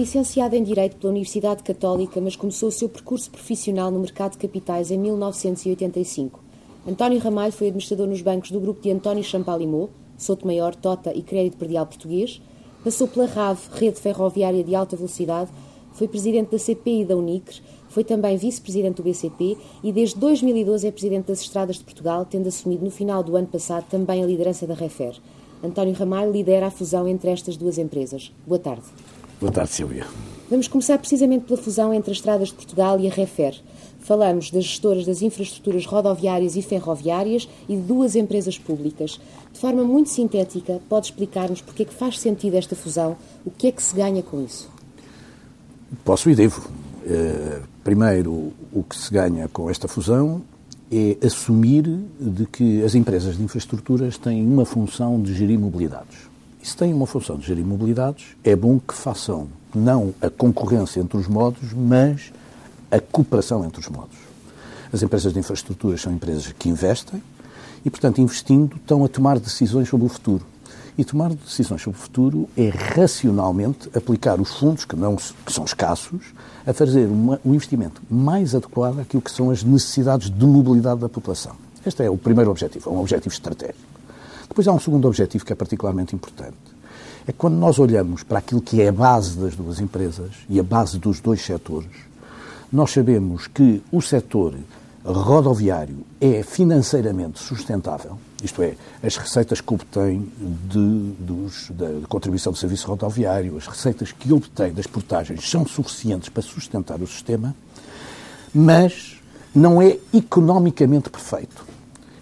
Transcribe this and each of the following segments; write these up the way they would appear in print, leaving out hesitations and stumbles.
licenciada em Direito pela Universidade Católica, mas começou o seu percurso profissional no mercado de capitais em 1985. António Ramalho foi administrador nos bancos do grupo de António Champalimaud, Souto Maior, TOTA e Crédito Predial Português. Passou pela RAV, Rede Ferroviária de Alta Velocidade, foi presidente da CP e da Unicre, foi também vice-presidente do BCP e desde 2012 é presidente das Estradas de Portugal, tendo assumido no final do ano passado também a liderança da REFER. António Ramalho lidera a fusão entre estas duas empresas. Boa tarde. Boa tarde, Silvia. Vamos começar precisamente pela fusão entre as Estradas de Portugal e a REFER. Falamos das gestoras das infraestruturas rodoviárias e ferroviárias e de duas empresas públicas. De forma muito sintética, pode explicar-nos porque é que faz sentido esta fusão? O que é que se ganha com isso? Posso e devo. Primeiro, o que se ganha com esta fusão é assumir de que as empresas de infraestruturas têm uma função de gerir mobilidades. E se têm uma função de gerir mobilidades, é bom que façam não a concorrência entre os modos, mas a cooperação entre os modos. As empresas de infraestruturas são empresas que investem e, portanto, investindo, estão a tomar decisões sobre o futuro. E tomar decisões sobre o futuro é racionalmente aplicar os fundos, que são escassos, a fazer um investimento mais adequado àquilo que são as necessidades de mobilidade da população. Este é o primeiro objetivo, é um objetivo estratégico. Depois há um segundo objetivo que é particularmente importante. É que quando nós olhamos para aquilo que é a base das duas empresas e a base dos dois setores, nós sabemos que o setor rodoviário é financeiramente sustentável, isto é, as receitas que obtém da contribuição do serviço rodoviário, as receitas que obtém das portagens são suficientes para sustentar o sistema, mas não é economicamente perfeito.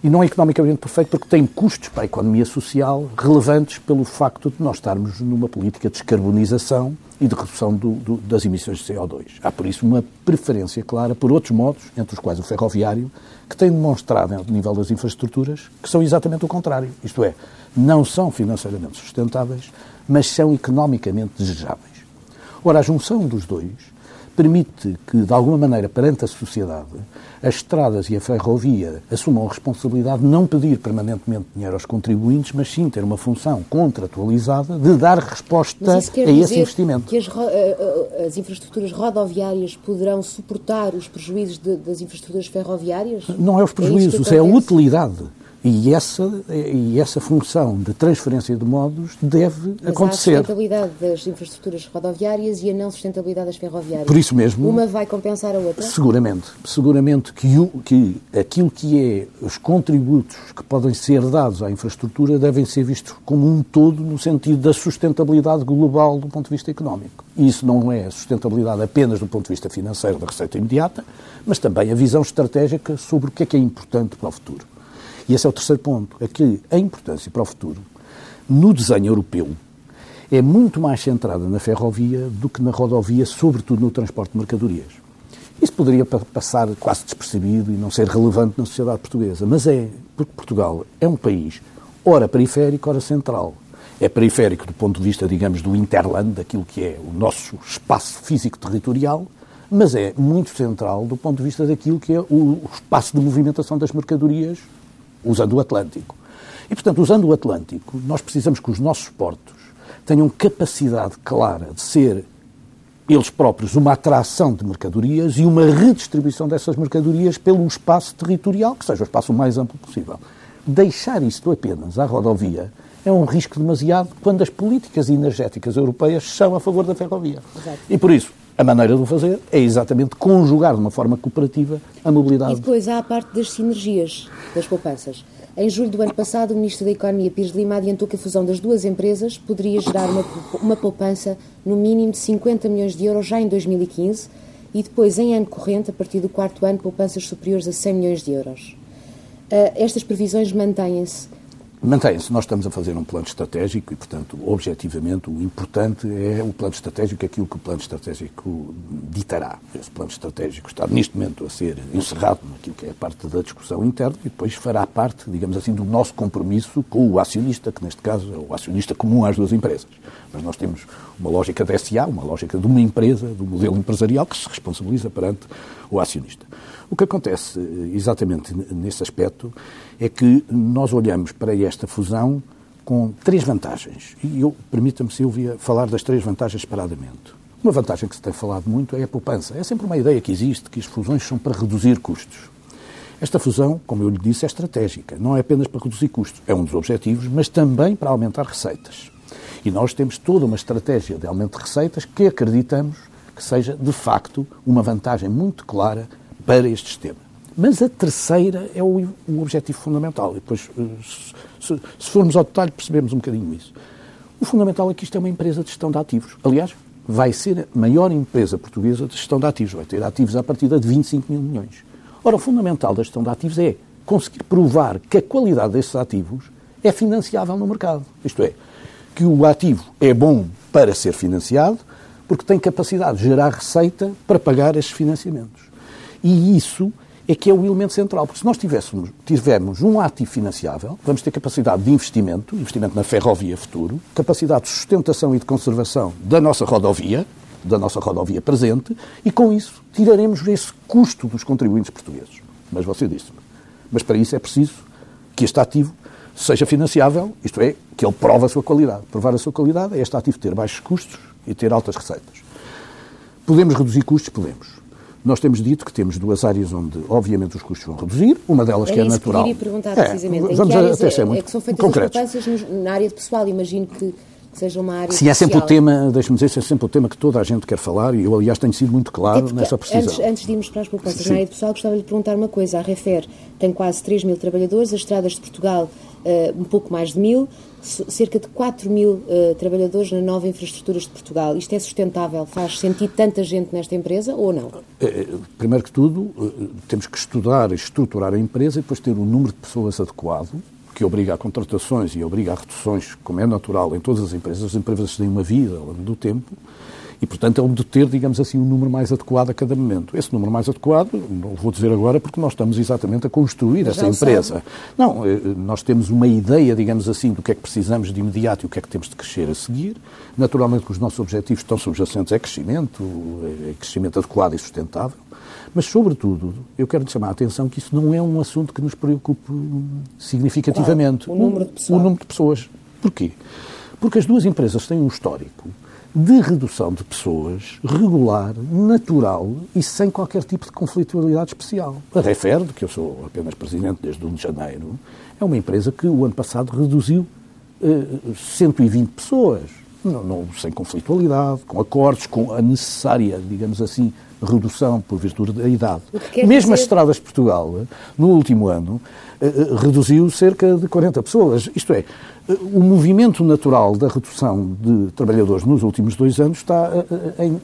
E não é economicamente perfeito porque tem custos para a economia social relevantes pelo facto de nós estarmos numa política de descarbonização e de redução das emissões de CO2. Há, por isso, uma preferência clara por outros modos, entre os quais o ferroviário, que tem demonstrado, a nível das infraestruturas, que são exatamente o contrário. Isto é, não são financeiramente sustentáveis, mas são economicamente desejáveis. Ora, a junção dos dois permite que, de alguma maneira, perante a sociedade, as estradas e a ferrovia assumam a responsabilidade de não pedir permanentemente dinheiro aos contribuintes, mas sim ter uma função contratualizada de dar resposta a esse investimento. Que as infraestruturas rodoviárias poderão suportar os prejuízos das infraestruturas ferroviárias? Não é os prejuízos, é a utilidade. E essa função de transferência de modos deve acontecer. A sustentabilidade das infraestruturas rodoviárias e a não sustentabilidade das ferroviárias. Por isso mesmo. Uma vai compensar a outra? Seguramente que aquilo que é os contributos que podem ser dados à infraestrutura devem ser vistos como um todo no sentido da sustentabilidade global do ponto de vista económico. E isso não é a sustentabilidade apenas do ponto de vista financeiro da receita imediata, mas também a visão estratégica sobre o que é importante para o futuro. E esse é o terceiro ponto, é que a importância para o futuro, no desenho europeu, é muito mais centrada na ferrovia do que na rodovia, sobretudo no transporte de mercadorias. Isso poderia passar quase despercebido e não ser relevante na sociedade portuguesa, mas é, porque Portugal é um país ora periférico, ora central. É periférico do ponto de vista, digamos, do hinterland, daquilo que é o nosso espaço físico-territorial, mas é muito central do ponto de vista daquilo que é o espaço de movimentação das mercadorias, usando o Atlântico. E, portanto, usando o Atlântico, nós precisamos que os nossos portos tenham capacidade clara de ser, eles próprios, uma atração de mercadorias e uma redistribuição dessas mercadorias pelo espaço territorial, que seja o espaço mais amplo possível. Deixar isto apenas à rodovia é um risco demasiado quando as políticas energéticas europeias são a favor da ferrovia. Exato. E, por isso, a maneira de o fazer é exatamente conjugar de uma forma cooperativa a mobilidade. E depois há a parte das sinergias, das poupanças. Em julho do ano passado, o Ministro da Economia, Pires de Lima, adiantou que a fusão das duas empresas poderia gerar uma poupança no mínimo de 50 milhões de euros já em 2015 e depois, em ano corrente, a partir do quarto ano, poupanças superiores a 100 milhões de euros. Estas previsões mantêm-se? Mantém-se. Nós estamos a fazer um plano estratégico e, portanto, objetivamente, o importante é o plano estratégico, aquilo que o plano estratégico ditará. Esse plano estratégico está, neste momento, a ser encerrado naquilo que é a parte da discussão interna e depois fará parte, digamos assim, do nosso compromisso com o acionista, que, neste caso, é o acionista comum às duas empresas. Mas nós temos uma lógica de SA, uma lógica de uma empresa, do modelo empresarial, que se responsabiliza perante o acionista. O que acontece, exatamente, nesse aspecto, é que nós olhamos para esta fusão com três vantagens. E permita-me, Silvia, falar das três vantagens separadamente. Uma vantagem que se tem falado muito é a poupança. É sempre uma ideia que existe, que as fusões são para reduzir custos. Esta fusão, como eu lhe disse, é estratégica. Não é apenas para reduzir custos, é um dos objetivos, mas também para aumentar receitas. E nós temos toda uma estratégia de aumento de receitas que acreditamos que seja, de facto, uma vantagem muito clara para este sistema. Mas a terceira é o objetivo fundamental. E depois, se formos ao detalhe, percebemos um bocadinho isso. O fundamental é que isto é uma empresa de gestão de ativos. Aliás, vai ser a maior empresa portuguesa de gestão de ativos. Vai ter ativos à partida de 25 mil milhões. Ora, o fundamental da gestão de ativos é conseguir provar que a qualidade desses ativos é financiável no mercado. Isto é, que o ativo é bom para ser financiado porque tem capacidade de gerar receita para pagar esses financiamentos. E isso é que é o elemento central, porque se nós tivermos um ativo financiável, vamos ter capacidade de investimento na ferrovia futuro, capacidade de sustentação e de conservação da nossa rodovia presente, e com isso tiraremos esse custo dos contribuintes portugueses. Mas você disse-me, mas para isso é preciso que este ativo seja financiável, isto é, que ele prove a sua qualidade. Provar a sua qualidade é este ativo ter baixos custos e ter altas receitas. Podemos reduzir custos? Podemos. Nós temos dito que temos duas áreas onde, obviamente, os custos vão reduzir. Uma delas que é natural. Eu queria perguntar precisamente. Vamos em que áreas é que são feitas as poupanças na área de pessoal? Imagino que seja uma área. Sim, é sempre o tema, deixe-me dizer, é sempre o tema que toda a gente quer falar e eu, aliás, tenho sido muito claro nessa precisão. Antes de irmos para as poupanças na área de pessoal, gostava de lhe perguntar uma coisa. A REFER tem quase 3 mil trabalhadores, as Estradas de Portugal um pouco mais de 1.000, cerca de 4 mil trabalhadores na nova infraestruturas de Portugal. Isto é sustentável? Faz sentido tanta gente nesta empresa ou não? Primeiro que tudo, temos que estudar e estruturar a empresa e depois ter um número de pessoas adequado, que obriga a contratações e obriga a reduções, como é natural em todas as empresas têm uma vida ao longo do tempo, e, portanto, é onde ter, digamos assim, um número mais adequado a cada momento. Esse número mais adequado, não vou dizer agora, porque nós estamos exatamente a construir essa empresa. Não, nós temos uma ideia, digamos assim, do que é que precisamos de imediato e o que é que temos de crescer a seguir. Naturalmente que os nossos objetivos estão subjacentes a crescimento, adequado e sustentável. Mas, sobretudo, eu quero chamar a atenção que isso não é um assunto que nos preocupe significativamente. Claro, o número de pessoas. Porquê? Porque as duas empresas têm um histórico de redução de pessoas, regular, natural e sem qualquer tipo de conflitualidade especial. A REFER, de que eu sou apenas presidente desde 1 de janeiro, é uma empresa que o ano passado reduziu 120 pessoas, sem conflitualidade, com acordos, com a necessária, digamos assim, redução por virtude da idade. Mesmo as Estradas de Portugal, no último ano, reduziu cerca de 40 pessoas. Isto é, o movimento natural da redução de trabalhadores nos últimos 2 anos está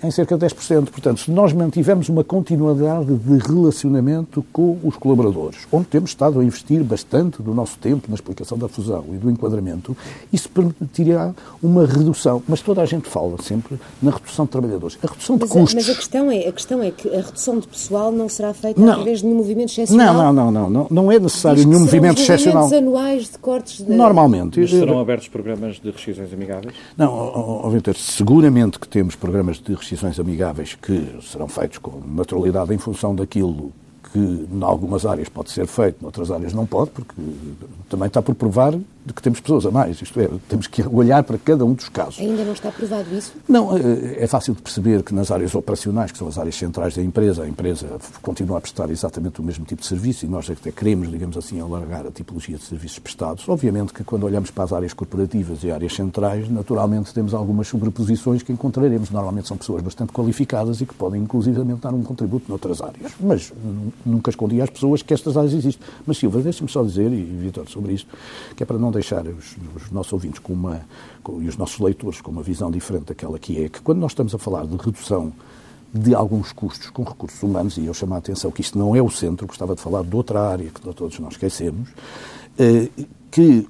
em cerca de 10%. Portanto, se nós mantivermos uma continuidade de relacionamento com os colaboradores, onde temos estado a investir bastante do nosso tempo na explicação da fusão e do enquadramento, isso permitirá uma redução. Mas toda a gente fala sempre na redução de trabalhadores. A redução de custos. Mas a questão é que a redução de pessoal não será feita através de nenhum movimento excepcional? Não. Não é necessário nenhum movimento excepcional. São movimentos anuais de cortes de... Normalmente. Mas serão abertos programas de rescisões amigáveis? Não, seguramente que temos programas de rescisões amigáveis que serão feitos com naturalidade em função daquilo que em algumas áreas pode ser feito, em outras áreas não pode, porque também está por provar de que temos pessoas a mais. Isto é, temos que olhar para cada um dos casos. Ainda não está provado isso? Não, é fácil de perceber que nas áreas operacionais, que são as áreas centrais da empresa, a empresa continua a prestar exatamente o mesmo tipo de serviço e nós até queremos, digamos assim, alargar a tipologia de serviços prestados. Obviamente que quando olhamos para as áreas corporativas e áreas centrais, naturalmente temos algumas sobreposições que encontraremos. Normalmente são pessoas bastante qualificadas e que podem, inclusivamente, dar um contributo noutras áreas. Mas nunca escondi às pessoas que estas áreas existem. Mas, Silvia, deixa-me só dizer, e Vitor, sobre isto, que é para não deixar os nossos ouvintes e os nossos leitores com uma visão diferente daquela que é, que quando nós estamos a falar de redução de alguns custos com recursos humanos, e eu chamo a atenção que isto não é o centro, gostava de falar de outra área que todos nós esquecemos, que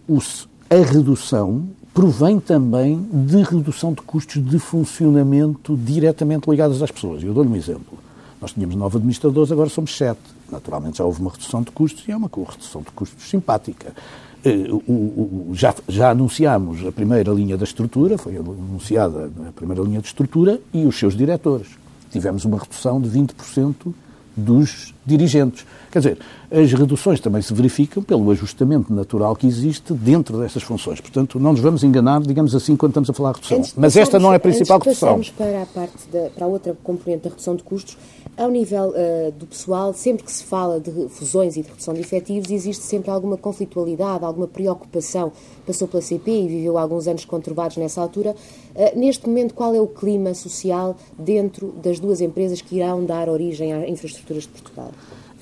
a redução provém também de redução de custos de funcionamento diretamente ligados às pessoas. Eu dou-lhe um exemplo. Nós tínhamos 9 administradores, agora somos 7. Naturalmente já houve uma redução de custos e é uma redução de custos simpática. Já anunciámos a primeira linha da estrutura, foi anunciada a primeira linha de estrutura e os seus diretores. Tivemos uma redução de 20% dos dirigentes. Quer dizer, As reduções também se verificam pelo ajustamento natural que existe dentro destas funções. Portanto, não nos vamos enganar, digamos assim, quando estamos a falar de redução. Mas esta não é a principal redução. Antes de passarmos para a parte para a outra componente da redução de custos, ao nível do pessoal, sempre que se fala de fusões e de redução de efetivos, existe sempre alguma conflitualidade, alguma preocupação. Passou pela CP e viveu alguns anos conturbados nessa altura. Neste momento, qual é o clima social dentro das duas empresas que irão dar origem a Infraestruturas de Portugal?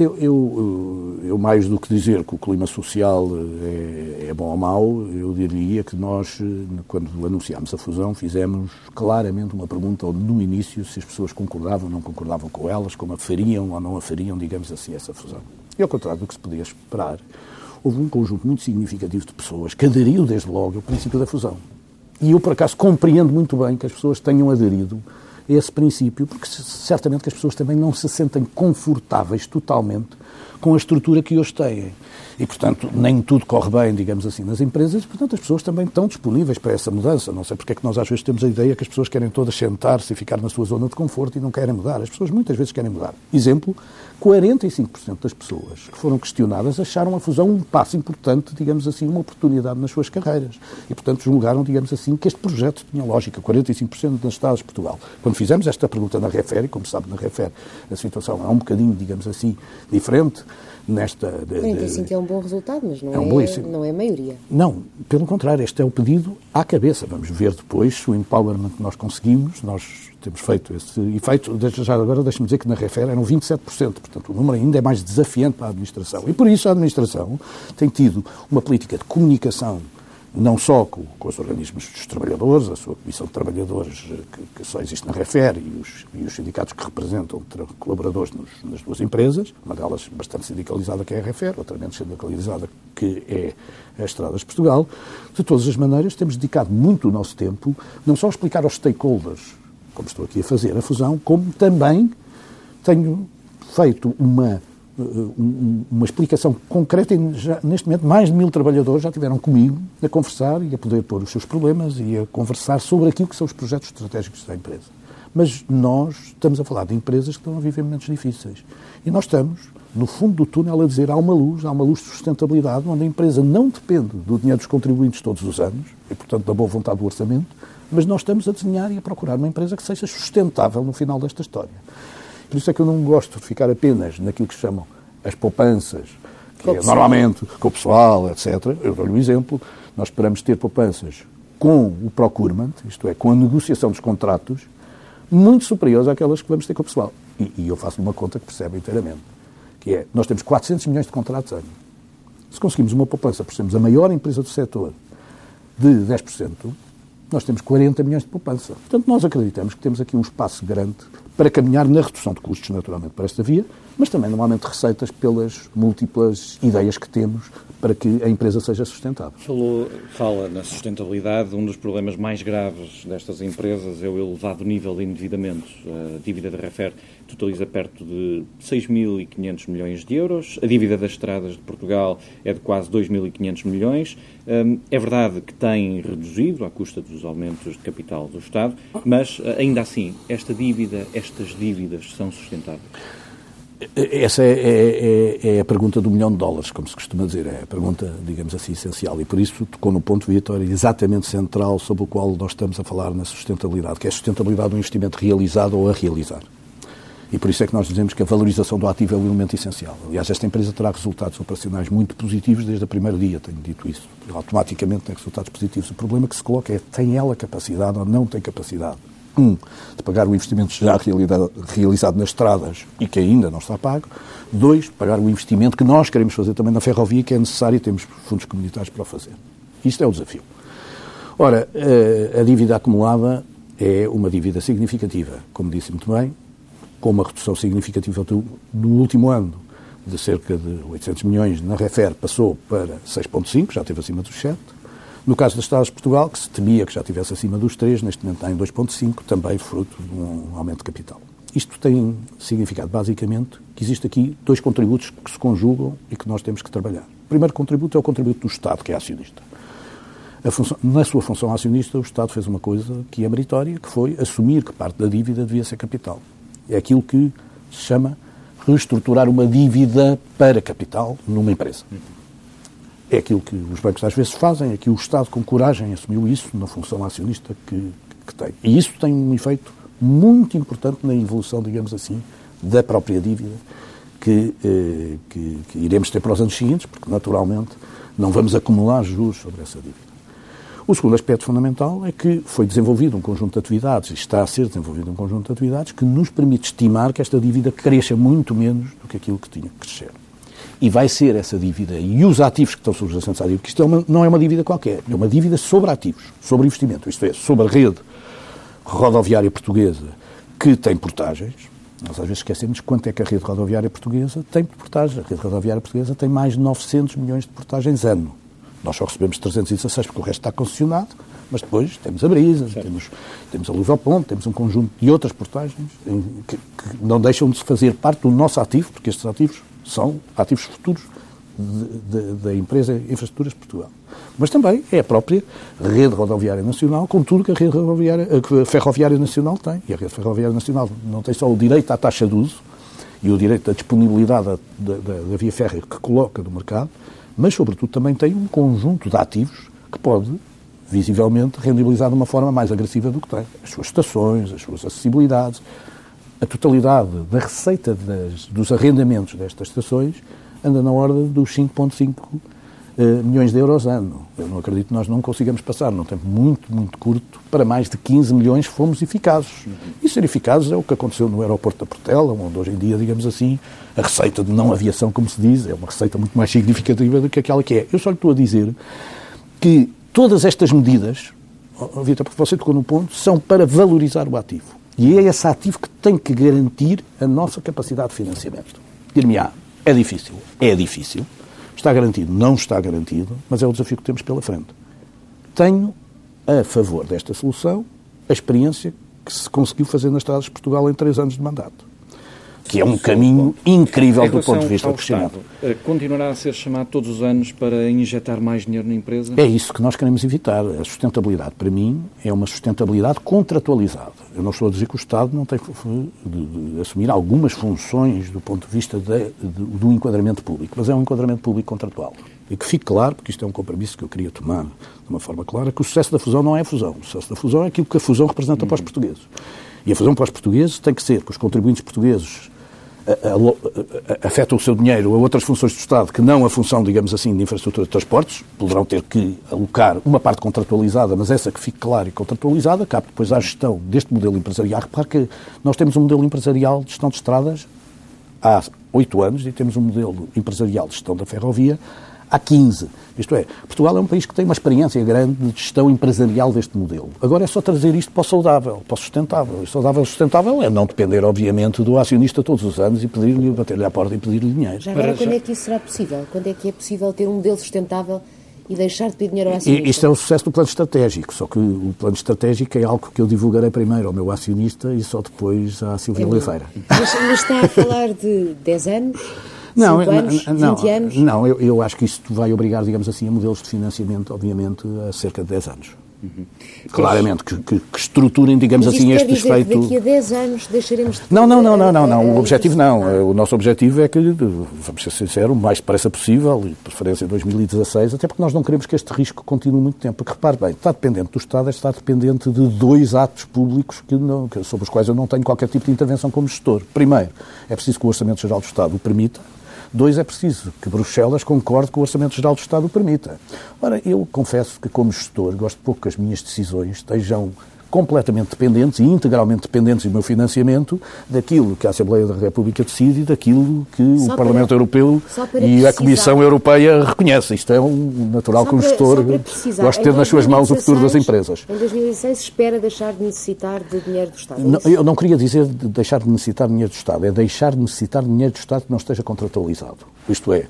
Eu mais do que dizer que o clima social é bom ou mau, eu diria que nós, quando anunciámos a fusão, fizemos claramente uma pergunta no início se as pessoas concordavam ou não concordavam com elas, como a fariam ou não a fariam, digamos assim, essa fusão. E ao contrário do que se podia esperar, houve um conjunto muito significativo de pessoas que aderiu desde logo ao princípio da fusão. E eu, por acaso, compreendo muito bem que as pessoas tenham aderido esse princípio, porque certamente que as pessoas também não se sentem confortáveis totalmente com a estrutura que hoje têm. E, portanto, nem tudo corre bem, digamos assim, nas empresas, portanto, as pessoas também estão disponíveis para essa mudança. Não sei porque é que nós às vezes temos a ideia que as pessoas querem todas sentar-se e ficar na sua zona de conforto e não querem mudar. As pessoas muitas vezes querem mudar. Exemplo, 45% das pessoas que foram questionadas acharam a fusão um passo importante, digamos assim, uma oportunidade nas suas carreiras. E, portanto, julgaram, digamos assim, que este projeto tinha lógica. 45% das Estradas de Portugal. Quando fizemos esta pergunta na REFER, e como sabe, na REFER a situação é um bocadinho, digamos assim, diferente, nesta... 45 é um bom resultado, mas não é, não é a maioria. Não, pelo contrário, este é o pedido à cabeça. Vamos ver depois o empowerment que nós conseguimos, nós temos feito esse efeito. Já agora deixe-me dizer que na REFER eram 27%, portanto o número ainda é mais desafiante para a administração. E por isso a administração tem tido uma política de comunicação não só com os organismos dos trabalhadores, a sua comissão de trabalhadores que só existe na REFER e os sindicatos que representam colaboradores nas duas empresas, uma delas bastante sindicalizada que é a REFER, outra menos sindicalizada que é a Estradas de Portugal. De todas as maneiras, temos dedicado muito o nosso tempo, não só a explicar aos stakeholders, como estou aqui a fazer, a fusão, como também tenho feito uma explicação concreta e já, neste momento mais de 1.000 trabalhadores já tiveram comigo a conversar e a poder pôr os seus problemas e a conversar sobre aquilo que são os projetos estratégicos da empresa. Mas nós estamos a falar de empresas que estão a viver momentos difíceis e nós estamos, no fundo do túnel, a dizer há uma luz de sustentabilidade onde a empresa não depende do dinheiro dos contribuintes todos os anos e, portanto, da boa vontade do orçamento, mas nós estamos a desenhar e a procurar uma empresa que seja sustentável no final desta história. Por isso é que eu não gosto de ficar apenas naquilo que chamam as poupanças, que é normalmente com o pessoal, etc. Eu dou-lhe um exemplo. Nós esperamos ter poupanças com o procurement, isto é, com a negociação dos contratos, muito superiores àquelas que vamos ter com o pessoal. E eu faço uma conta que percebe inteiramente, que é, nós temos 400 milhões de contratos a ano. Se conseguimos uma poupança, por sermos a maior empresa do setor, de 10%, nós temos 40 milhões de poupança. Portanto, nós acreditamos que temos aqui um espaço grande para caminhar na redução de custos, naturalmente, para esta via, mas também no aumento de receitas pelas múltiplas ideias que temos para que a empresa seja sustentável. Fala na sustentabilidade, um dos problemas mais graves destas empresas é o elevado nível de endividamento. A dívida da REFER totaliza perto de 6.500 milhões de euros, a dívida das Estradas de Portugal é de quase 2.500 milhões. É verdade que tem reduzido à custa dos aumentos de capital do Estado, mas ainda assim, estas dívidas são sustentáveis? Essa é a pergunta do $1 milhão, como se costuma dizer. É a pergunta, digamos assim, essencial. E por isso tocou no ponto, Vitória, exatamente central sobre o qual nós estamos a falar na sustentabilidade, que é a sustentabilidade do investimento realizado ou a realizar. E por isso é que nós dizemos que a valorização do ativo é um elemento essencial. Aliás, esta empresa terá resultados operacionais muito positivos desde o primeiro dia, tenho dito isso. Automaticamente tem resultados positivos. O problema que se coloca é, tem ela capacidade ou não tem capacidade? De pagar o investimento já realizado nas estradas e que ainda não está pago. 2, pagar o investimento que nós queremos fazer também na ferrovia, que é necessário e temos fundos comunitários para o fazer. Isto é o desafio. Ora, a dívida acumulada é uma dívida significativa, como disse muito bem, com uma redução significativa do último ano, de cerca de 800 milhões, na REFER passou para 6,5, já esteve acima dos 7. No caso das Estradas de Portugal, que se temia que já estivesse acima dos 3, neste momento está em 2,5, também fruto de um aumento de capital. Isto tem significado, basicamente, que existe aqui dois contributos que se conjugam e que nós temos que trabalhar. O primeiro contributo é o contributo do Estado, que é acionista. Na sua função acionista, o Estado fez uma coisa que é meritória, que foi assumir que parte da dívida devia ser capital. É aquilo que se chama reestruturar uma dívida para capital numa empresa. É aquilo que os bancos às vezes fazem, aqui o Estado com coragem assumiu isso na função acionista que tem. E isso tem um efeito muito importante na evolução, digamos assim, da própria dívida que iremos ter para os anos seguintes, porque naturalmente não vamos acumular juros sobre essa dívida. O segundo aspecto fundamental é que foi desenvolvido um conjunto de atividades, e está a ser desenvolvido um conjunto de atividades, que nos permite estimar que esta dívida cresça muito menos do que aquilo que tinha que crescer. E vai ser essa dívida e os ativos que estão subjacentes à dívida, porque isto não é uma dívida qualquer, é uma dívida sobre ativos, sobre investimento, isto é, sobre a rede rodoviária portuguesa que tem portagens. Nós às vezes esquecemos quanto é que a rede rodoviária portuguesa tem de portagens. A rede rodoviária portuguesa tem mais de 900 milhões de portagens ano. Nós só recebemos 316 porque o resto está concessionado, mas depois temos a Brisa, temos a Lusoponte, temos um conjunto de outras portagens que não deixam de fazer parte do nosso ativo, porque estes ativos são ativos futuros da empresa Infraestruturas de Portugal. Mas também é a própria Rede Rodoviária Nacional, com tudo que a Ferroviária Nacional tem. E a Rede Ferroviária Nacional não tem só o direito à taxa de uso e o direito à disponibilidade da via férrea que coloca no mercado, mas, sobretudo, também tem um conjunto de ativos que pode, visivelmente, rendibilizar de uma forma mais agressiva do que tem. As suas estações, as suas acessibilidades, a totalidade da receita dos arrendamentos destas estações anda na ordem dos 5,5 milhões de euros ano. Eu não acredito que nós não consigamos passar, num tempo muito, muito curto, para mais de 15 milhões fomos eficazes. E ser eficazes é o que aconteceu no aeroporto da Portela, onde hoje em dia, digamos assim, a receita de não-aviação, como se diz, é uma receita muito mais significativa do que aquela que é. Eu só lhe estou a dizer que todas estas medidas, Vitor, porque você tocou no ponto, são para valorizar o ativo. E é esse ativo que tem que garantir a nossa capacidade de financiamento. Dir-me-á, é difícil. É difícil. Está garantido? Não está garantido, mas é o desafio que temos pela frente. Tenho a favor desta solução a experiência que se conseguiu fazer nas Estradas de Portugal em 3 anos de mandato, que é um caminho incrível do ponto de vista do crescimento. Continuará a ser chamado todos os anos para injetar mais dinheiro na empresa? É isso que nós queremos evitar. A sustentabilidade, para mim, é uma sustentabilidade contratualizada. Eu não estou a dizer que o Estado não tem de assumir algumas funções do ponto de vista do enquadramento público, mas é um enquadramento público contratual. E que fique claro, porque isto é um compromisso que eu queria tomar de uma forma clara, que o sucesso da fusão não é a fusão. O sucesso da fusão é aquilo que a fusão representa para os portugueses. E a fusão para os portugueses tem que ser que os contribuintes portugueses afetam o seu dinheiro a outras funções do Estado que não a função, digamos assim, de infraestrutura de transportes. Poderão ter que alocar uma parte contratualizada, mas essa que fique clara e contratualizada, cabe depois à gestão deste modelo empresarial. Repare que nós temos um modelo empresarial de gestão de estradas há 8 anos e temos um modelo empresarial de gestão da ferrovia há 15. Isto é, Portugal é um país que tem uma experiência grande de gestão empresarial deste modelo. Agora é só trazer isto para o saudável, para o sustentável. E saudável e sustentável é não depender, obviamente, do acionista todos os anos e pedir-lhe, bater-lhe à porta e pedir-lhe dinheiro. Já agora, quando é que isso será possível? Quando é que é possível ter um modelo sustentável e deixar de pedir dinheiro ao acionista? Isto é o sucesso do plano estratégico, só que o plano estratégico é algo que eu divulgarei primeiro ao meu acionista e só depois à Silvia Oliveira. Mas está a falar de 10 anos? Não, 5 anos, 20 anos? Não, eu acho que isto vai obrigar, digamos assim, a modelos de financiamento, obviamente, a cerca de 10 anos. Uhum. Claramente, que estruturem, digamos assim, este efeito... Mas daqui a 10 anos deixaremos... De... Não, o objetivo não. O nosso objetivo é que, vamos ser sinceros, o mais depressa possível, e de preferência em 2016, até porque nós não queremos que este risco continue muito tempo. Porque, repare bem, está dependente do Estado, está dependente de 2 atos públicos sobre os quais eu não tenho qualquer tipo de intervenção como gestor. Primeiro, é preciso que o Orçamento Geral do Estado o permita. 2, é preciso que Bruxelas concorde que o Orçamento Geral do Estado o permita. Ora, eu confesso que, como gestor, gosto pouco que as minhas decisões estejam completamente dependentes e integralmente dependentes do meu financiamento daquilo que a Assembleia da República decide e daquilo que o Parlamento Europeu e a Comissão Europeia reconhecem. Isto é um natural que um gestor gosta de ter nas suas mãos o futuro das empresas. Em 2016 espera deixar de necessitar de dinheiro do Estado? Não, eu não queria dizer de deixar de necessitar de dinheiro do Estado, é deixar de necessitar de dinheiro do Estado que não esteja contratualizado. Isto é...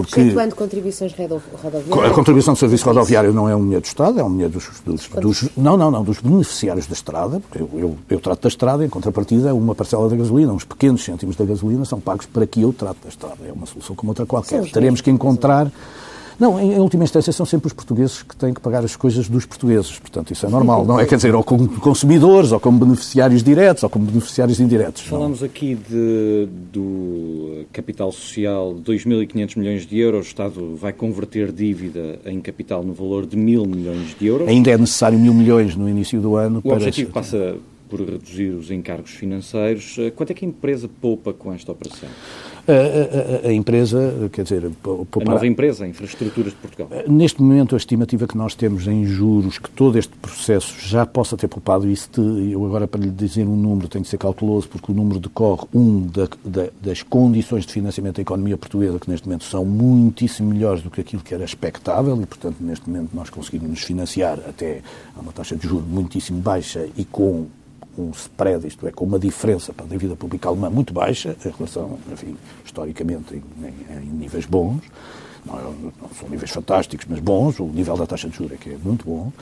Excetuando contribuições rodoviárias. A contribuição do serviço rodoviário não é um dinheiro do Estado, é um dinheiro dos beneficiários da estrada, porque eu trato da estrada, em contrapartida, uma parcela da gasolina, uns pequenos cêntimos da gasolina são pagos para que eu trate da estrada. É uma solução como outra qualquer. Teremos que encontrar, Não, em última instância são sempre os portugueses que têm que pagar as coisas dos portugueses, portanto isso é normal, não é? Quer dizer, ou como consumidores, ou como beneficiários diretos, ou como beneficiários indiretos. Falamos aqui do capital social, 2.500 milhões de euros, o Estado vai converter dívida em capital no valor de 1.000 milhões de euros. Ainda é necessário 1.000 milhões no início do ano. O objetivo passa por reduzir os encargos financeiros. Quanto é que a empresa poupa com esta operação? A empresa, quer dizer... A nova empresa, a Infraestruturas de Portugal. Neste momento, a estimativa que nós temos em juros, que todo este processo já possa ter poupado, isso eu agora para lhe dizer um número tenho de ser cauteloso, porque o número decorre, das condições de financiamento da economia portuguesa, que neste momento são muitíssimo melhores do que aquilo que era expectável, e portanto, neste momento, nós conseguimos nos financiar até a uma taxa de juros muitíssimo baixa e com um spread, isto é, com uma diferença para a dívida pública alemã muito baixa, em relação, enfim, historicamente, em níveis bons, não são níveis fantásticos, mas bons, o nível da taxa de juros é que é muito bom.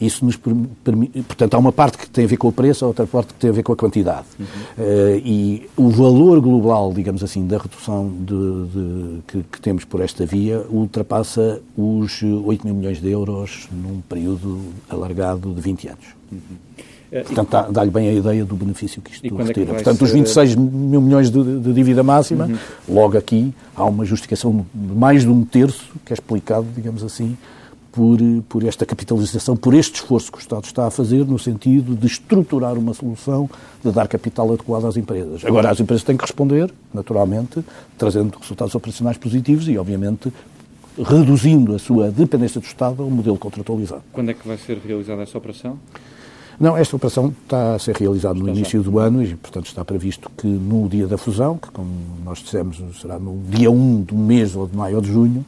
Isso nos permite, portanto, há uma parte que tem a ver com o preço, há outra parte que tem a ver com a quantidade. Uhum. E o valor global, digamos assim, da redução que temos por esta via ultrapassa os 8 mil milhões de euros num período alargado de 20 anos. Uhum. Portanto, dá-lhe bem a ideia do benefício que isto retira. Portanto, os 26 mil milhões de dívida máxima, uhum, logo aqui há uma justificação de mais de um terço, que é explicado, digamos assim, por esta capitalização, por este esforço que o Estado está a fazer no sentido de estruturar uma solução, de dar capital adequado às empresas. Agora, as empresas têm que responder, naturalmente, trazendo resultados operacionais positivos e, obviamente, reduzindo a sua dependência do Estado ao modelo contratualizado. Quando é que vai ser realizada essa operação? Não, esta operação está a ser realizada no início do ano e, portanto, está previsto que no dia da fusão, que, como nós dissemos, será no dia 1 do mês ou de maio ou de junho,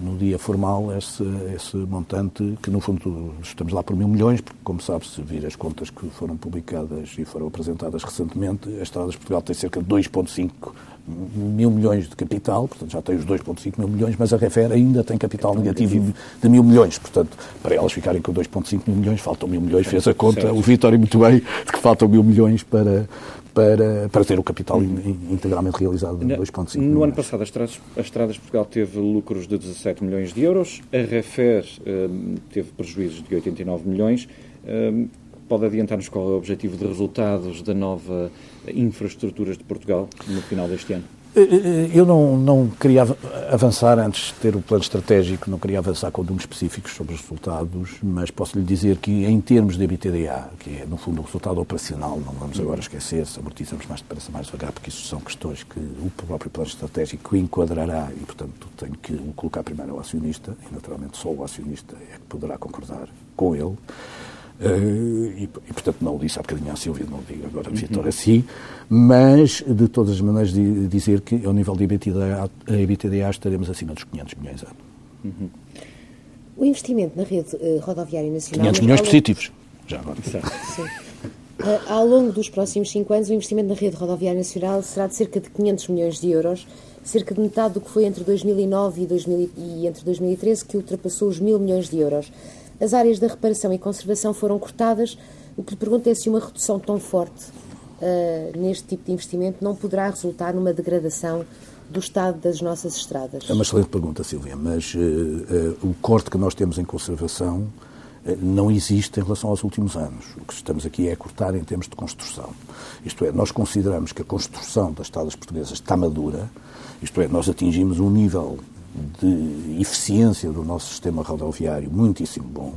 no dia formal, esse montante, que no fundo estamos lá por 1.000 milhões, porque, como sabe, se vir as contas que foram publicadas e foram apresentadas recentemente, a Estradas de Portugal tem cerca de 2,5 mil milhões de capital, portanto já tem os 2,5 mil milhões, mas a REFER ainda tem capital negativo de 1.000 milhões, portanto, para elas ficarem com 2,5 mil milhões, faltam 1.000 milhões, fez a conta, certo. O Vitório muito bem, de que faltam 1.000 milhões para ter o capital integralmente realizado de 2,5 mil milhões. No ano passado, a Estradas de Portugal teve lucros de 17 milhões de euros, a REFER teve prejuízos de 89 milhões, pode adiantar-nos qual é o objetivo de resultados da nova Infraestruturas de Portugal no final deste ano? Eu não queria avançar antes de ter o plano estratégico, não queria avançar com números específicos sobre os resultados, mas posso lhe dizer que em termos de EBITDA, que é no fundo o resultado operacional, não vamos agora esquecer, se amortizamos mais depressa, mais devagar, porque isso são questões que o próprio plano estratégico enquadrará e, portanto, tenho que o colocar primeiro ao acionista e, naturalmente, só o acionista é que poderá concordar com ele. Portanto, não o disse há bocadinho à Silvia, não o digo agora a Vitória, sim, mas, de todas as maneiras, de dizer que, ao nível de EBITDA, estaremos acima dos 500 milhões ano. Uhum. O investimento na rede rodoviária nacional... 500 milhões positivos, já agora. Sim. Ao longo dos próximos 5 anos, o investimento na rede rodoviária nacional será de cerca de 500 milhões de euros, cerca de metade do que foi entre 2009 e entre 2013, que ultrapassou os 1.000 milhões de euros. As áreas da reparação e conservação foram cortadas. O que lhe pergunto é se uma redução tão forte neste tipo de investimento não poderá resultar numa degradação do estado das nossas estradas. É uma excelente pergunta, Silvia, mas o corte que nós temos em conservação não existe em relação aos últimos anos. O que estamos aqui é a cortar em termos de construção. Isto é, nós consideramos que a construção das estradas portuguesas está madura, isto é, nós atingimos um nível de eficiência do nosso sistema rodoviário muitíssimo bom.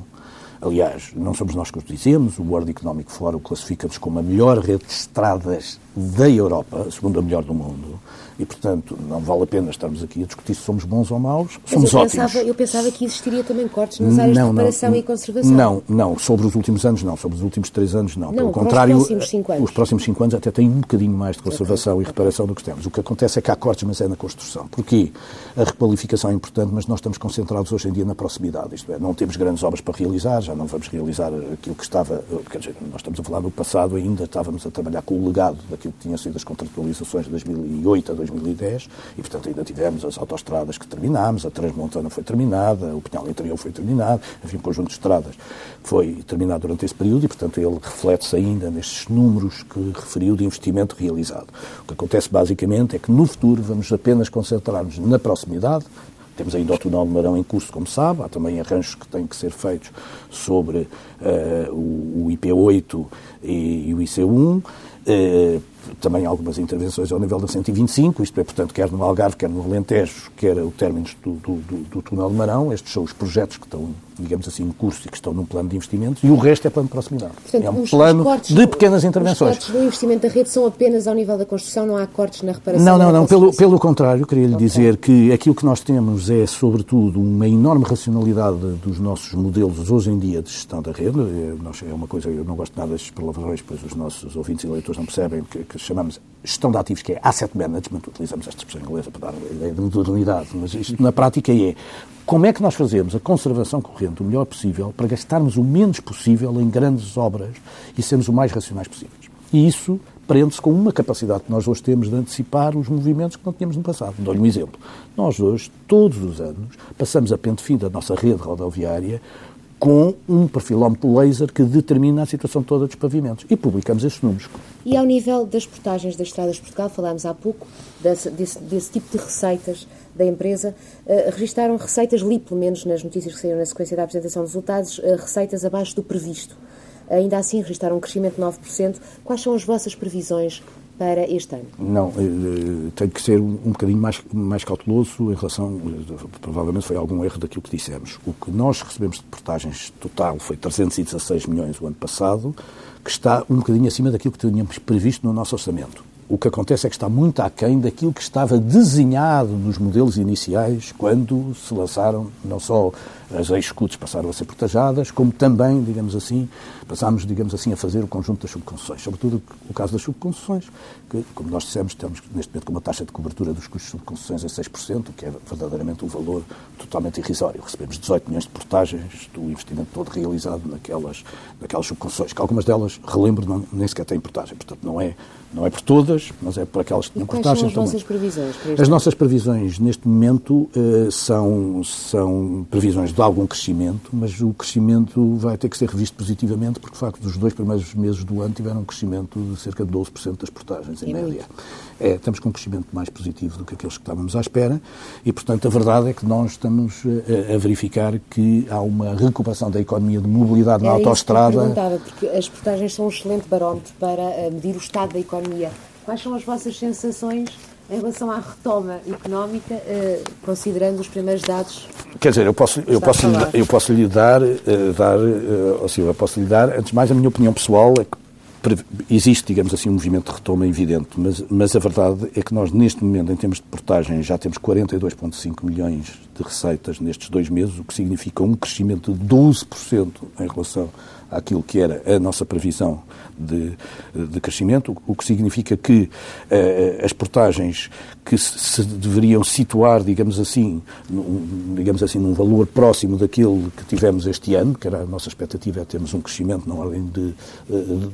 Aliás, não somos nós que o dizemos, o World Economic Forum classifica-nos como a melhor rede de estradas da Europa, a segunda melhor do mundo, e, portanto, não vale a pena estarmos aqui a discutir se somos bons ou maus, somos ótimos. Eu pensava que existiria também cortes nas áreas de reparação e conservação. Não, sobre os últimos anos não, sobre os últimos 3 anos não. Pelo contrário, os próximos 5 anos até têm um bocadinho mais de conservação e reparação do que temos. O que acontece é que há cortes, mas é na construção. Porquê? A requalificação é importante, mas nós estamos concentrados hoje em dia na proximidade, isto é, não temos grandes obras para realizar, já não vamos realizar aquilo que estava, quer dizer, nós estamos a falar do passado ainda, estávamos a trabalhar com o legado daquilo que tinha sido as contratualizações de 2008 a 2010 e, portanto, ainda tivemos as autoestradas que terminámos, a Transmontana foi terminada, o Pinhal Interior foi terminado, enfim, o conjunto de estradas foi terminado durante esse período e, portanto, ele reflete-se ainda nestes números que referiu de investimento realizado. O que acontece, basicamente, é que no futuro vamos apenas concentrar-nos na proximidade, Temos ainda o Túnel de Marão em curso, como sabe, há também arranjos que têm que ser feitos sobre o IP8 e o IC1, também algumas intervenções ao nível da 125, isto é, portanto, quer no Algarve, quer no Alentejo, quer o término do Túnel de Marão. Estes são os projetos que estão, digamos assim, em curso e que estão num plano de investimentos, e o resto é plano de proximidade. Portanto, é um plano de pequenas intervenções. Os cortes do investimento da rede são apenas ao nível da construção, não há cortes na reparação? Não, pelo contrário, queria-lhe dizer que aquilo que nós temos é, sobretudo, uma enorme racionalidade dos nossos modelos hoje em dia de gestão da rede. É uma coisa, eu não gosto nada destes palavrões, pois os nossos ouvintes e leitores não percebem, que chamamos gestão de ativos, que é asset management, utilizamos esta expressão inglesa para dar a ideia de modernidade, mas isto na prática é como é que nós fazemos a conservação corrente o melhor possível para gastarmos o menos possível em grandes obras e sermos o mais racionais possíveis. E isso prende-se com uma capacidade que nós hoje temos de antecipar os movimentos que não tínhamos no passado. Dou-lhe um exemplo. Nós hoje, todos os anos, passamos a pente fino da nossa rede rodoviária com um perfilómetro laser que determina a situação toda dos pavimentos. E publicamos esses números. E ao nível das portagens das Estradas de Portugal, falámos há pouco desse tipo de receitas da empresa. Registaram receitas, li pelo menos nas notícias que saíram na sequência da apresentação dos resultados, receitas abaixo do previsto. Ainda assim, registaram um crescimento de 9%. Quais são as vossas previsões para este ano? Não, tenho que ser um bocadinho mais cauteloso em relação, provavelmente foi algum erro daquilo que dissemos. O que nós recebemos de portagens total foi 316 milhões o ano passado, que está um bocadinho acima daquilo que tínhamos previsto no nosso orçamento. O que acontece é que está muito aquém daquilo que estava desenhado nos modelos iniciais quando se lançaram, não só as ex-escutas passaram a ser portajadas, como também, digamos assim, passámos, digamos assim, a fazer o conjunto das subconcessões. Sobretudo o caso das subconcessões, que, como nós dissemos, estamos neste momento com uma taxa de cobertura dos custos de subconcessões a 6%, o que é verdadeiramente um valor totalmente irrisório. Recebemos 18 milhões de portagens do investimento todo realizado naquelas subconcessões, que algumas delas, relembro, nem sequer têm portagem. Portanto, não é por todas, mas é por aquelas que têm portagem. E quais são as vossas previsões? As nossas previsões, neste momento, são previsões de algum crescimento, mas o crescimento vai ter que ser revisto positivamente, porque, de facto, os dois primeiros meses do ano tiveram um crescimento de cerca de 12% das portagens, em média. Estamos com um crescimento mais positivo do que aqueles que estávamos à espera e, portanto, a verdade é que nós estamos a verificar que há uma recuperação da economia de mobilidade na autoestrada. Isso que eu perguntava, porque as portagens são um excelente barómetro para medir o estado da economia. Quais são as vossas sensações em relação à retoma económica, considerando os primeiros dados? Quer dizer, eu posso lhe dar, antes de mais, a minha opinião pessoal é que existe, digamos assim, um movimento de retoma evidente, mas a verdade é que nós, neste momento, em termos de portagem, já temos 42,5 milhões de receitas nestes 2 meses, o que significa um crescimento de 12% em relação àquilo que era a nossa previsão de crescimento, o que significa que as portagens que se deveriam situar, digamos assim, num valor próximo daquele que tivemos este ano, que era a nossa expectativa, é termos um crescimento na ordem de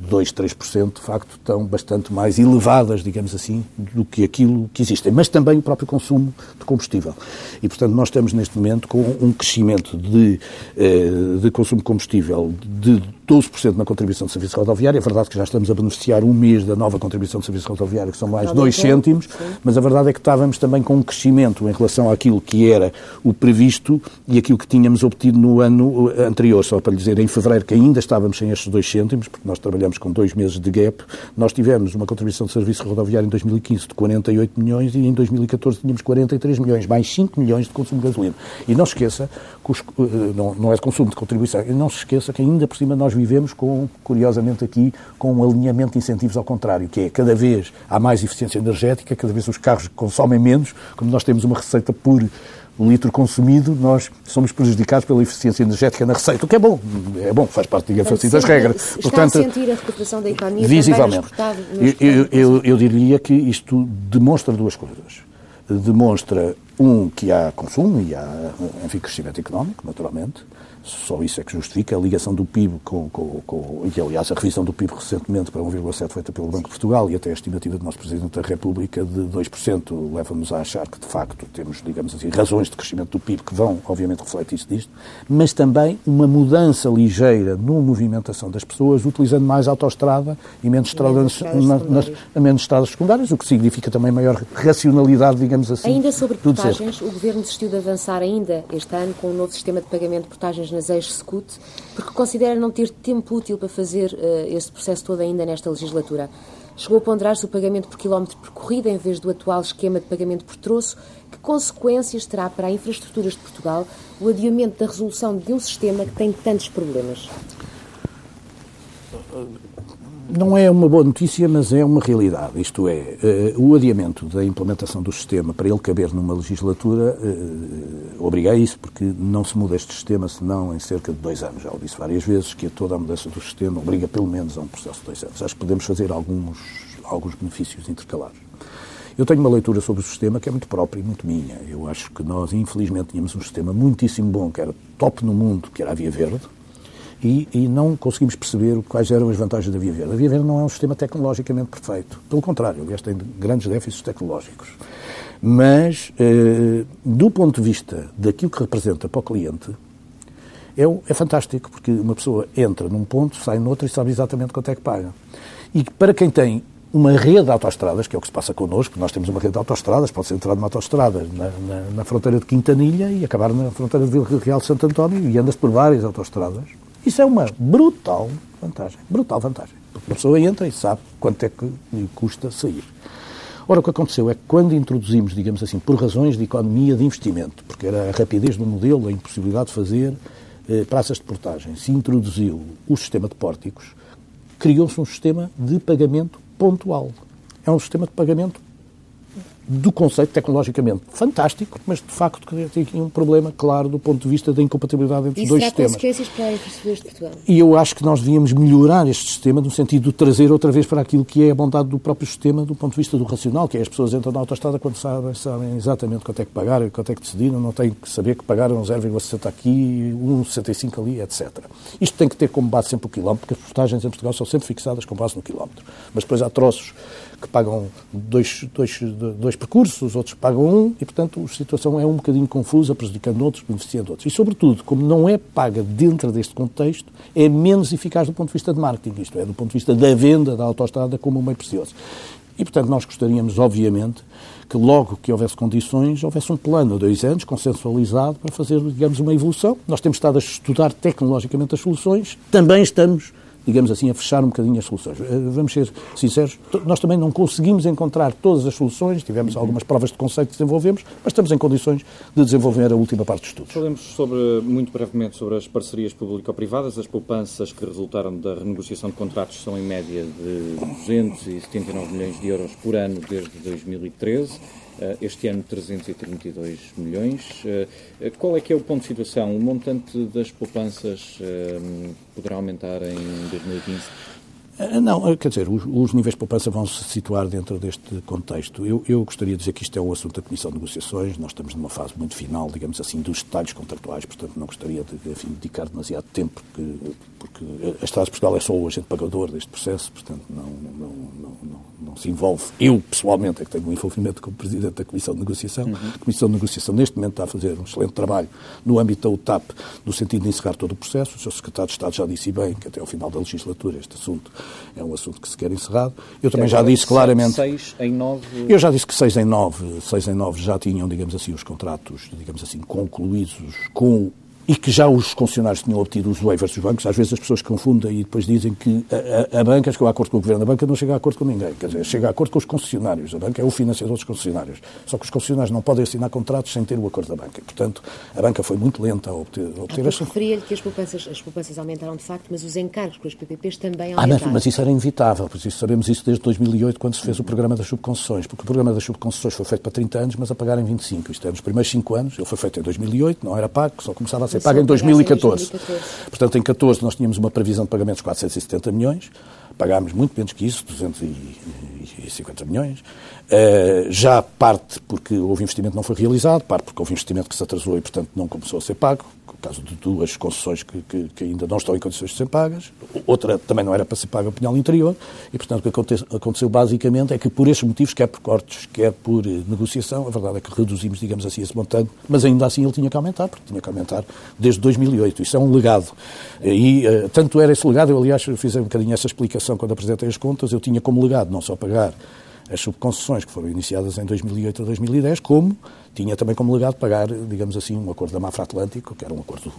2, 3%, de facto estão bastante mais elevadas, digamos assim, do que aquilo que existem, mas também o próprio consumo de combustível. E, portanto, nós estamos neste momento com um crescimento de consumo de combustível de 12% na contribuição de serviço rodoviário. É verdade que já estamos a beneficiar um mês da nova contribuição de serviço rodoviário, que são mais 2 cêntimos, sim. Mas a verdade é que estávamos também com um crescimento em relação àquilo que era o previsto e aquilo que tínhamos obtido no ano anterior. Só para lhe dizer, em fevereiro, que ainda estávamos sem estes 2 cêntimos, porque nós trabalhamos com 2 meses de gap, nós tivemos uma contribuição de serviço rodoviário em 2015 de 48 milhões e em 2014 tínhamos 43 milhões, mais 5 milhões de consumo de gasolina. E não se esqueça, não é de consumo, de contribuição, e não se esqueça que ainda por cima nós vivemos com, curiosamente aqui, com um alinhamento de incentivos ao contrário, que é cada vez há mais eficiência energética, cada vez os carros consomem menos, como nós temos uma receita por litro consumido, nós somos prejudicados pela eficiência energética na receita, o que é bom, faz parte, digamos assim, das regras. Portanto, a sentir a recuperação da economia visivelmente. Eu diria que isto demonstra 2 coisas. Demonstra, que há consumo e há, enfim, crescimento económico, naturalmente. Só isso é que justifica a ligação do PIB e, aliás, a revisão do PIB recentemente para 1,7 feita pelo Banco de Portugal e até a estimativa do nosso Presidente da República de 2% leva-nos a achar que, de facto, temos, digamos assim, razões de crescimento do PIB que vão, obviamente, refletir-se disto, mas também uma mudança ligeira na movimentação das pessoas, utilizando mais autoestrada e menos estradas secundárias, o que significa também maior racionalidade, digamos assim. Ainda sobre portagens, portagens, o Governo desistiu de avançar ainda este ano com um novo sistema de pagamento de portagens nas ex-SCUT, porque considera não ter tempo útil para fazer este processo todo ainda nesta legislatura. Chegou a ponderar-se o pagamento por quilómetro percorrido em vez do atual esquema de pagamento por troço. Que consequências terá para as infraestruturas de Portugal o adiamento da resolução de um sistema que tem tantos problemas? Não é uma boa notícia, mas é uma realidade. Isto é, o adiamento da implementação do sistema para ele caber numa legislatura obriga a isso, porque não se muda este sistema senão em cerca de 2 anos. Já o disse várias vezes que toda a mudança do sistema obriga pelo menos a um processo de 2 anos. Acho que podemos fazer alguns benefícios intercalares. Eu tenho uma leitura sobre o sistema que é muito própria e muito minha. Eu acho que nós, infelizmente, tínhamos um sistema muitíssimo bom, que era top no mundo, que era a Via Verde, e não conseguimos perceber quais eram as vantagens da Via Verde. A Via Verde não é um sistema tecnologicamente perfeito. Pelo contrário, aliás, tem grandes déficits tecnológicos. Mas, do ponto de vista daquilo que representa para o cliente, é fantástico, porque uma pessoa entra num ponto, sai noutro e sabe exatamente quanto é que paga. E para quem tem uma rede de autoestradas, que é o que se passa connosco, nós temos uma rede de autoestradas, pode-se entrar numa autoestrada na fronteira de Quintanilha e acabar na fronteira de Vila Real de Santo António e anda-se por várias autoestradas. Isso é uma brutal vantagem, porque a pessoa entra e sabe quanto é que lhe custa sair. Ora, o que aconteceu é que quando introduzimos, digamos assim, por razões de economia de investimento, porque era a rapidez do modelo, a impossibilidade de fazer praças de portagem, se introduziu o sistema de pórticos, criou-se um sistema de pagamento pontual. É um sistema de pagamento do conceito tecnologicamente fantástico, mas de facto tem aqui um problema claro do ponto de vista da incompatibilidade entre os dois sistemas. Isso dá consequências para a infraestrutura de Portugal? E eu acho que nós devíamos melhorar este sistema no sentido de trazer outra vez para aquilo que é a bondade do próprio sistema do ponto de vista do racional, que é as pessoas entram na autoestrada quando sabem exatamente quanto é que pagaram, quanto é que decidiram, não têm que saber que pagaram 0,60 aqui, 1,65 ali, etc. Isto tem que ter como base sempre o quilómetro, porque as portagens em Portugal são sempre fixadas com base no quilómetro. Mas depois há troços que pagam dois percursos, os outros pagam um, e, portanto, a situação é um bocadinho confusa, prejudicando outros, beneficiando outros. E, sobretudo, como não é paga dentro deste contexto, é menos eficaz do ponto de vista de marketing, isto é, do ponto de vista da venda da autoestrada como um meio precioso. E, portanto, nós gostaríamos, obviamente, que logo que houvesse condições, houvesse um plano a 2 anos, consensualizado, para fazer, digamos, uma evolução. Nós temos estado a estudar tecnologicamente as soluções, também estamos, digamos assim, a fechar um bocadinho as soluções. Vamos ser sinceros, nós também não conseguimos encontrar todas as soluções, tivemos algumas provas de conceito que desenvolvemos, mas estamos em condições de desenvolver a última parte dos estudos. Falemos muito brevemente sobre as parcerias público-privadas. As poupanças que resultaram da renegociação de contratos são em média de 279 milhões de euros por ano desde 2013. Este ano 332 milhões. Qual é que é o ponto de situação? O montante das poupanças poderá aumentar em 2015? Não, quer dizer, os níveis de poupança vão se situar dentro deste contexto. Eu gostaria de dizer que isto é um assunto da Comissão de Negociações, nós estamos numa fase muito final, digamos assim, dos detalhes contratuais, portanto não gostaria de dedicar demasiado tempo, porque a Estradas de Portugal é só o agente pagador deste processo, portanto não se envolve. Eu, pessoalmente, é que tenho um envolvimento como Presidente da Comissão de Negociação. A Comissão de Negociação, neste momento, está a fazer um excelente trabalho no âmbito da UTAP, no sentido de encerrar todo o processo. O Sr. Secretário de Estado já disse bem que até ao final da legislatura este assunto é um assunto que se quer encerrado. Eu também já disse claramente... 6 em 9... Eu já disse que 6 em 9 já tinham, digamos assim, os contratos, digamos assim, concluídos com... E que já os concessionários tinham obtido os waivers dos bancos. Às vezes as pessoas confundem e depois dizem que a banca chegou a acordo com o governo. A banca não chega a acordo com ninguém, quer dizer, chega a acordo com os concessionários. A banca é o financiador dos concessionários. Só que os concessionários não podem assinar contratos sem ter o acordo da banca. Portanto, a banca foi muito lenta a obter esta... Referia-lhe que as poupanças aumentaram de facto, mas os encargos com os PPPs também aumentaram. Mas isso era inevitável, pois isso, sabemos isso desde 2008, quando se fez o programa das subconcessões, porque o programa das subconcessões foi feito para 30 anos, mas a pagar em 25. Isto é, nos primeiros 5 anos, ele foi feito em 2008, não era pago, só começava a ser paga em 2014. Portanto, em 2014 nós tínhamos uma previsão de pagamentos de 470 milhões, pagámos muito menos que isso, 250 milhões. Já parte porque houve investimento que não foi realizado, parte porque houve investimento que se atrasou e, portanto, não começou a ser pago, no caso de 2 concessões que ainda não estão em condições de ser pagas, outra também não era para ser paga, o Pinhal Interior, e, portanto, o que aconteceu basicamente é que, por estes motivos, quer por cortes, quer por negociação, a verdade é que reduzimos, digamos assim, esse montante, mas ainda assim ele tinha que aumentar, porque tinha que aumentar desde 2008. Isso é um legado. E tanto era esse legado, eu, aliás, fiz um bocadinho essa explicação quando apresentei as contas, eu tinha como legado não só pagar as subconcessões que foram iniciadas em 2008 a 2010, como tinha também como legado pagar, digamos assim, um acordo da Mafra Atlântico, que era um acordo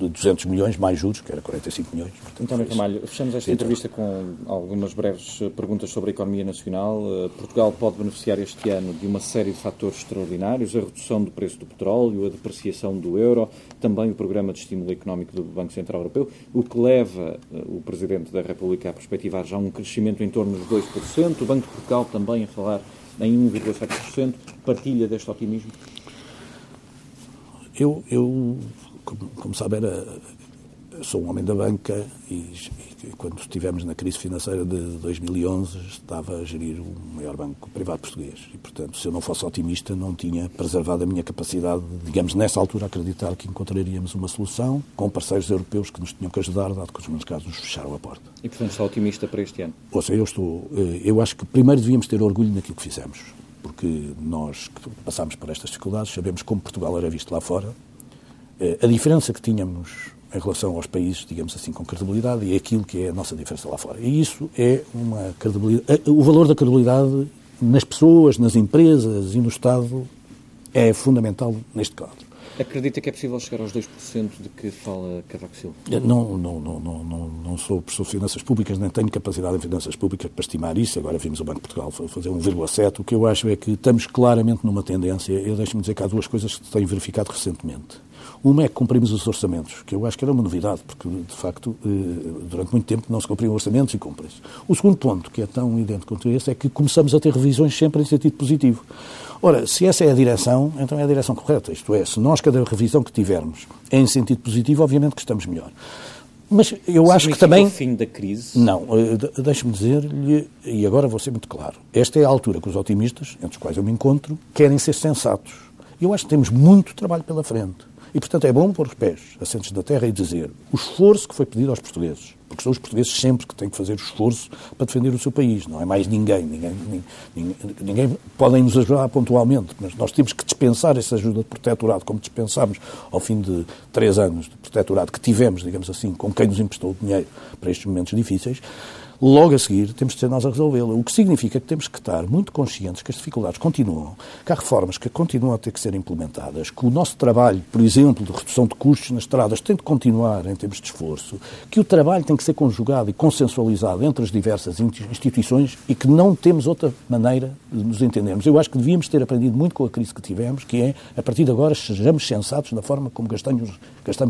de 200 milhões mais juros, que era 45 milhões. Portanto, António Ramalho, fechamos esta entrevista com algumas breves perguntas sobre a economia nacional. Portugal pode beneficiar este ano de uma série de fatores extraordinários, a redução do preço do petróleo, a depreciação do euro, também o programa de estímulo económico do Banco Central Europeu, o que leva o Presidente da República a perspectivar já um crescimento em torno dos 2%, o Banco de Portugal também a falar em 1,7%. Partilha deste otimismo? Eu como sabe, sou um homem da banca e quando estivemos na crise financeira de 2011 estava a gerir o maior banco privado português e, portanto, se eu não fosse otimista não tinha preservado a minha capacidade, digamos, nessa altura acreditar que encontraríamos uma solução com parceiros europeus que nos tinham que ajudar, dado que os mercados nos fecharam a porta. E, portanto, sou otimista para este ano? Ou seja, eu acho que primeiro devíamos ter orgulho naquilo que fizemos, porque nós que passámos por estas dificuldades sabemos como Portugal era visto lá fora. A diferença que tínhamos em relação aos países, digamos assim, com credibilidade, é aquilo que é a nossa diferença lá fora. E isso é uma credibilidade. O valor da credibilidade nas pessoas, nas empresas e no Estado é fundamental neste quadro. Acredita que é possível chegar aos 2% de que fala Cavaco Silva? Não sou professor de finanças públicas, nem tenho capacidade em finanças públicas para estimar isso. Agora vimos o Banco de Portugal fazer 1,7. O que eu acho é que estamos claramente numa tendência. Eu deixo-me dizer que há duas coisas que se têm verificado recentemente. Uma é que cumprimos os orçamentos, que eu acho que era uma novidade, porque, de facto, durante muito tempo não se cumpriam orçamentos e cumpre-se. O segundo ponto, que é tão idêntico quanto esse, é que começamos a ter revisões sempre em sentido positivo. Ora, se essa é a direção, então é a direção correta. Isto é, se nós, cada revisão que tivermos, é em sentido positivo, obviamente que estamos melhor. Mas eu acho que também... o fim da crise? Não, deixe-me dizer-lhe, e agora vou ser muito claro, esta é a altura que os otimistas, entre os quais eu me encontro, querem ser sensatos. Eu acho que temos muito trabalho pela frente. E, portanto, é bom pôr os pés assentes da terra e dizer o esforço que foi pedido aos portugueses, porque são os portugueses sempre que têm que fazer o esforço para defender o seu país, não é mais ninguém podem nos ajudar pontualmente, mas nós temos que dispensar essa ajuda de protetorado, como dispensámos ao fim de 3 anos de protetorado que tivemos, digamos assim, com quem nos emprestou o dinheiro para estes momentos difíceis. Logo a seguir, temos de ser nós a resolvê-la, o que significa que temos que estar muito conscientes que as dificuldades continuam, que há reformas que continuam a ter que ser implementadas, que o nosso trabalho, por exemplo, de redução de custos nas estradas tem de continuar em termos de esforço, que o trabalho tem que ser conjugado e consensualizado entre as diversas instituições e que não temos outra maneira de nos entendermos. Eu acho que devíamos ter aprendido muito com a crise que tivemos, que é, a partir de agora, sejamos sensatos na forma como gastamos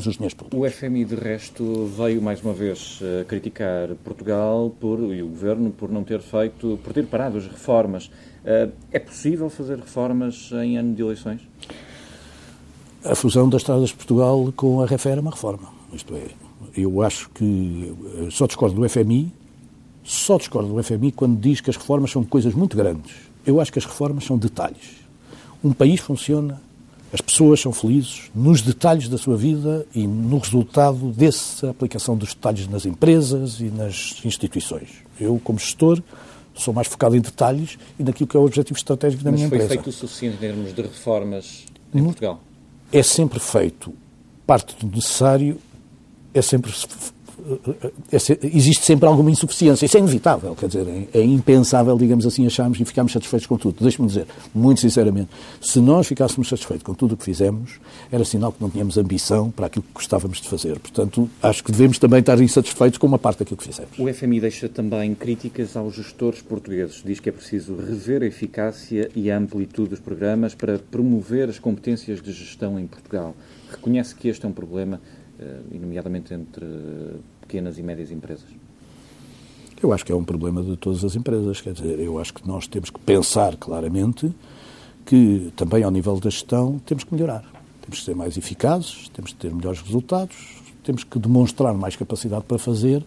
os dinheiros públicos. O FMI, de resto, veio mais uma vez criticar Portugal e o Governo por não ter feito, por ter parado as reformas. É possível fazer reformas em ano de eleições? A fusão das Estradas de Portugal com a REFER é uma reforma. Isto é, eu acho que só discordo do FMI quando diz que as reformas são coisas muito grandes. Eu acho que as reformas são detalhes. Um país funciona, as pessoas são felizes nos detalhes da sua vida e no resultado dessa aplicação dos detalhes nas empresas e nas instituições. Eu, como gestor, sou mais focado em detalhes e naquilo que é o objetivo estratégico da minha empresa. Mas foi feito o suficiente em termos de reformas em Portugal? É sempre feito parte do necessário, existe sempre alguma insuficiência. Isso é inevitável, quer dizer, é impensável, digamos assim, acharmos e ficarmos satisfeitos com tudo. Deixe-me dizer, muito sinceramente, se nós ficássemos satisfeitos com tudo o que fizemos, era sinal que não tínhamos ambição para aquilo que gostávamos de fazer. Portanto, acho que devemos também estar insatisfeitos com uma parte daquilo que fizemos. O FMI deixa também críticas aos gestores portugueses. Diz que é preciso rever a eficácia e a amplitude dos programas para promover as competências de gestão em Portugal. Reconhece que este é um problema, nomeadamente entre pequenas e médias empresas? Eu acho que é um problema de todas as empresas. Quer dizer, eu acho que nós temos que pensar claramente que também ao nível da gestão temos que melhorar. Temos que ser mais eficazes, temos que ter melhores resultados, temos que demonstrar mais capacidade para fazer,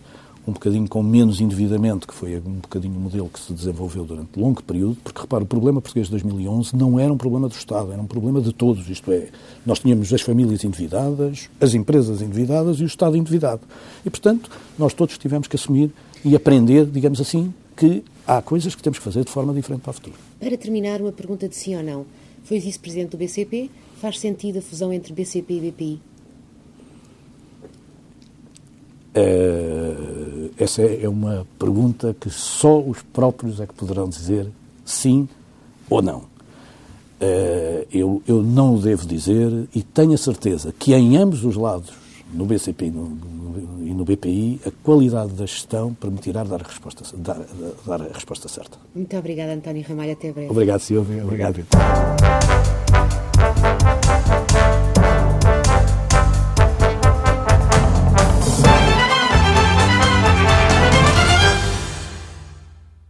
um bocadinho com menos endividamento, que foi um bocadinho o modelo que se desenvolveu durante um longo período, porque, repara, o problema português de 2011 não era um problema do Estado, era um problema de todos, isto é, nós tínhamos as famílias endividadas, as empresas endividadas e o Estado endividado. E, portanto, nós todos tivemos que assumir e aprender, digamos assim, que há coisas que temos que fazer de forma diferente para o futuro. Para terminar, uma pergunta de sim ou não. Foi vice-presidente do BCP, faz sentido a fusão entre BCP e BPI? Essa é uma pergunta que só os próprios é que poderão dizer sim ou não. Eu não o devo dizer e tenho a certeza que em ambos os lados, no BCP e no BPI, a qualidade da gestão permitirá dar a resposta certa. Muito obrigada, António Ramalho. Até breve. Obrigado, Silvia. Obrigado.